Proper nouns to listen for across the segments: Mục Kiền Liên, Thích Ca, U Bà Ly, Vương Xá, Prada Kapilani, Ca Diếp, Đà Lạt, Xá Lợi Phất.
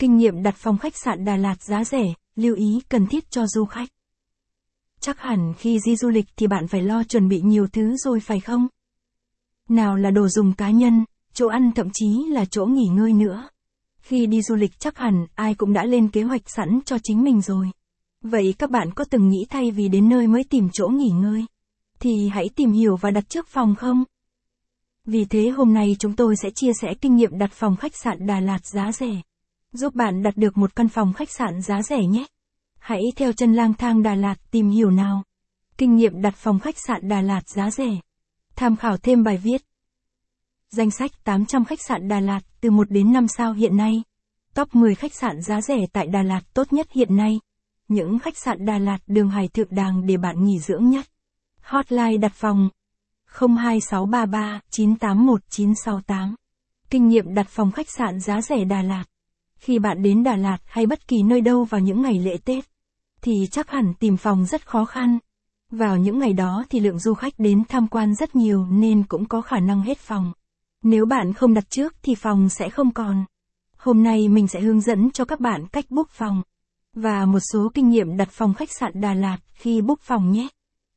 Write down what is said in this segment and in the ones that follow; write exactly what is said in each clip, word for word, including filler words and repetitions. Kinh nghiệm đặt phòng khách sạn Đà Lạt giá rẻ, lưu ý cần thiết cho du khách. Chắc hẳn khi đi du lịch thì bạn phải lo chuẩn bị nhiều thứ rồi phải không? Nào là đồ dùng cá nhân, chỗ ăn thậm chí là chỗ nghỉ ngơi nữa. Khi đi du lịch chắc hẳn ai cũng đã lên kế hoạch sẵn cho chính mình rồi. Vậy các bạn có từng nghĩ thay vì đến nơi mới tìm chỗ nghỉ ngơi, thì hãy tìm hiểu và đặt trước phòng không? Vì thế hôm nay chúng tôi sẽ chia sẻ kinh nghiệm đặt phòng khách sạn Đà Lạt giá rẻ, giúp bạn đặt được một căn phòng khách sạn giá rẻ nhé. Hãy theo chân lang thang Đà Lạt tìm hiểu nào. Kinh nghiệm đặt phòng khách sạn Đà Lạt giá rẻ. Tham khảo thêm bài viết. Danh sách tám trăm khách sạn Đà Lạt từ một đến năm sao hiện nay. Top mười khách sạn giá rẻ tại Đà Lạt tốt nhất hiện nay. Những khách sạn Đà Lạt đường Hải Thượng Đàng để bạn nghỉ dưỡng nhất. Hotline đặt phòng không hai sáu ba ba chín tám một chín sáu tám. Kinh nghiệm đặt phòng khách sạn giá rẻ Đà Lạt. Khi bạn đến Đà Lạt hay bất kỳ nơi đâu vào những ngày lễ Tết, thì chắc hẳn tìm phòng rất khó khăn. Vào những ngày đó thì lượng du khách đến tham quan rất nhiều nên cũng có khả năng hết phòng. Nếu bạn không đặt trước thì phòng sẽ không còn. Hôm nay mình sẽ hướng dẫn cho các bạn cách book phòng, và một số kinh nghiệm đặt phòng khách sạn Đà Lạt khi book phòng nhé.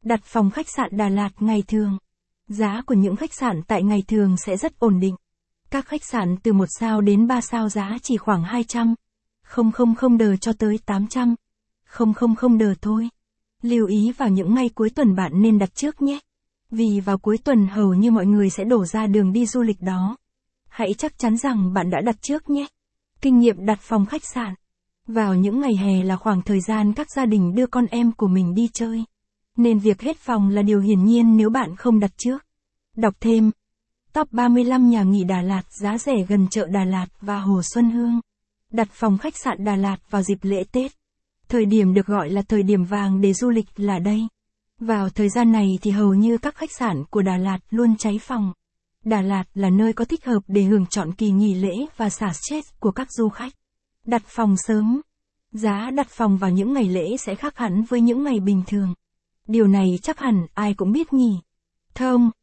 Đặt phòng khách sạn Đà Lạt ngày thường. Giá của những khách sạn tại ngày thường sẽ rất ổn định. Các khách sạn từ một sao đến ba sao giá chỉ khoảng hai trăm nghìn đồng cho tới tám trăm nghìn đồng thôi. Lưu ý vào những ngày cuối tuần bạn nên đặt trước nhé. Vì vào cuối tuần hầu như mọi người sẽ đổ ra đường đi du lịch đó. Hãy chắc chắn rằng bạn đã đặt trước nhé. Kinh nghiệm đặt phòng khách sạn. Vào những ngày hè là khoảng thời gian các gia đình đưa con em của mình đi chơi, nên việc hết phòng là điều hiển nhiên nếu bạn không đặt trước. Đọc thêm. Top ba mươi lăm nhà nghỉ Đà Lạt giá rẻ gần chợ Đà Lạt và Hồ Xuân Hương. Đặt phòng khách sạn Đà Lạt vào dịp lễ Tết. Thời điểm được gọi là thời điểm vàng để du lịch là đây. Vào thời gian này thì hầu như các khách sạn của Đà Lạt luôn cháy phòng. Đà Lạt là nơi có thích hợp để hưởng chọn kỳ nghỉ lễ và xả stress của các du khách. Đặt phòng sớm. Giá đặt phòng vào những ngày lễ sẽ khác hẳn với những ngày bình thường. Điều này chắc hẳn ai cũng biết nhỉ. Thông.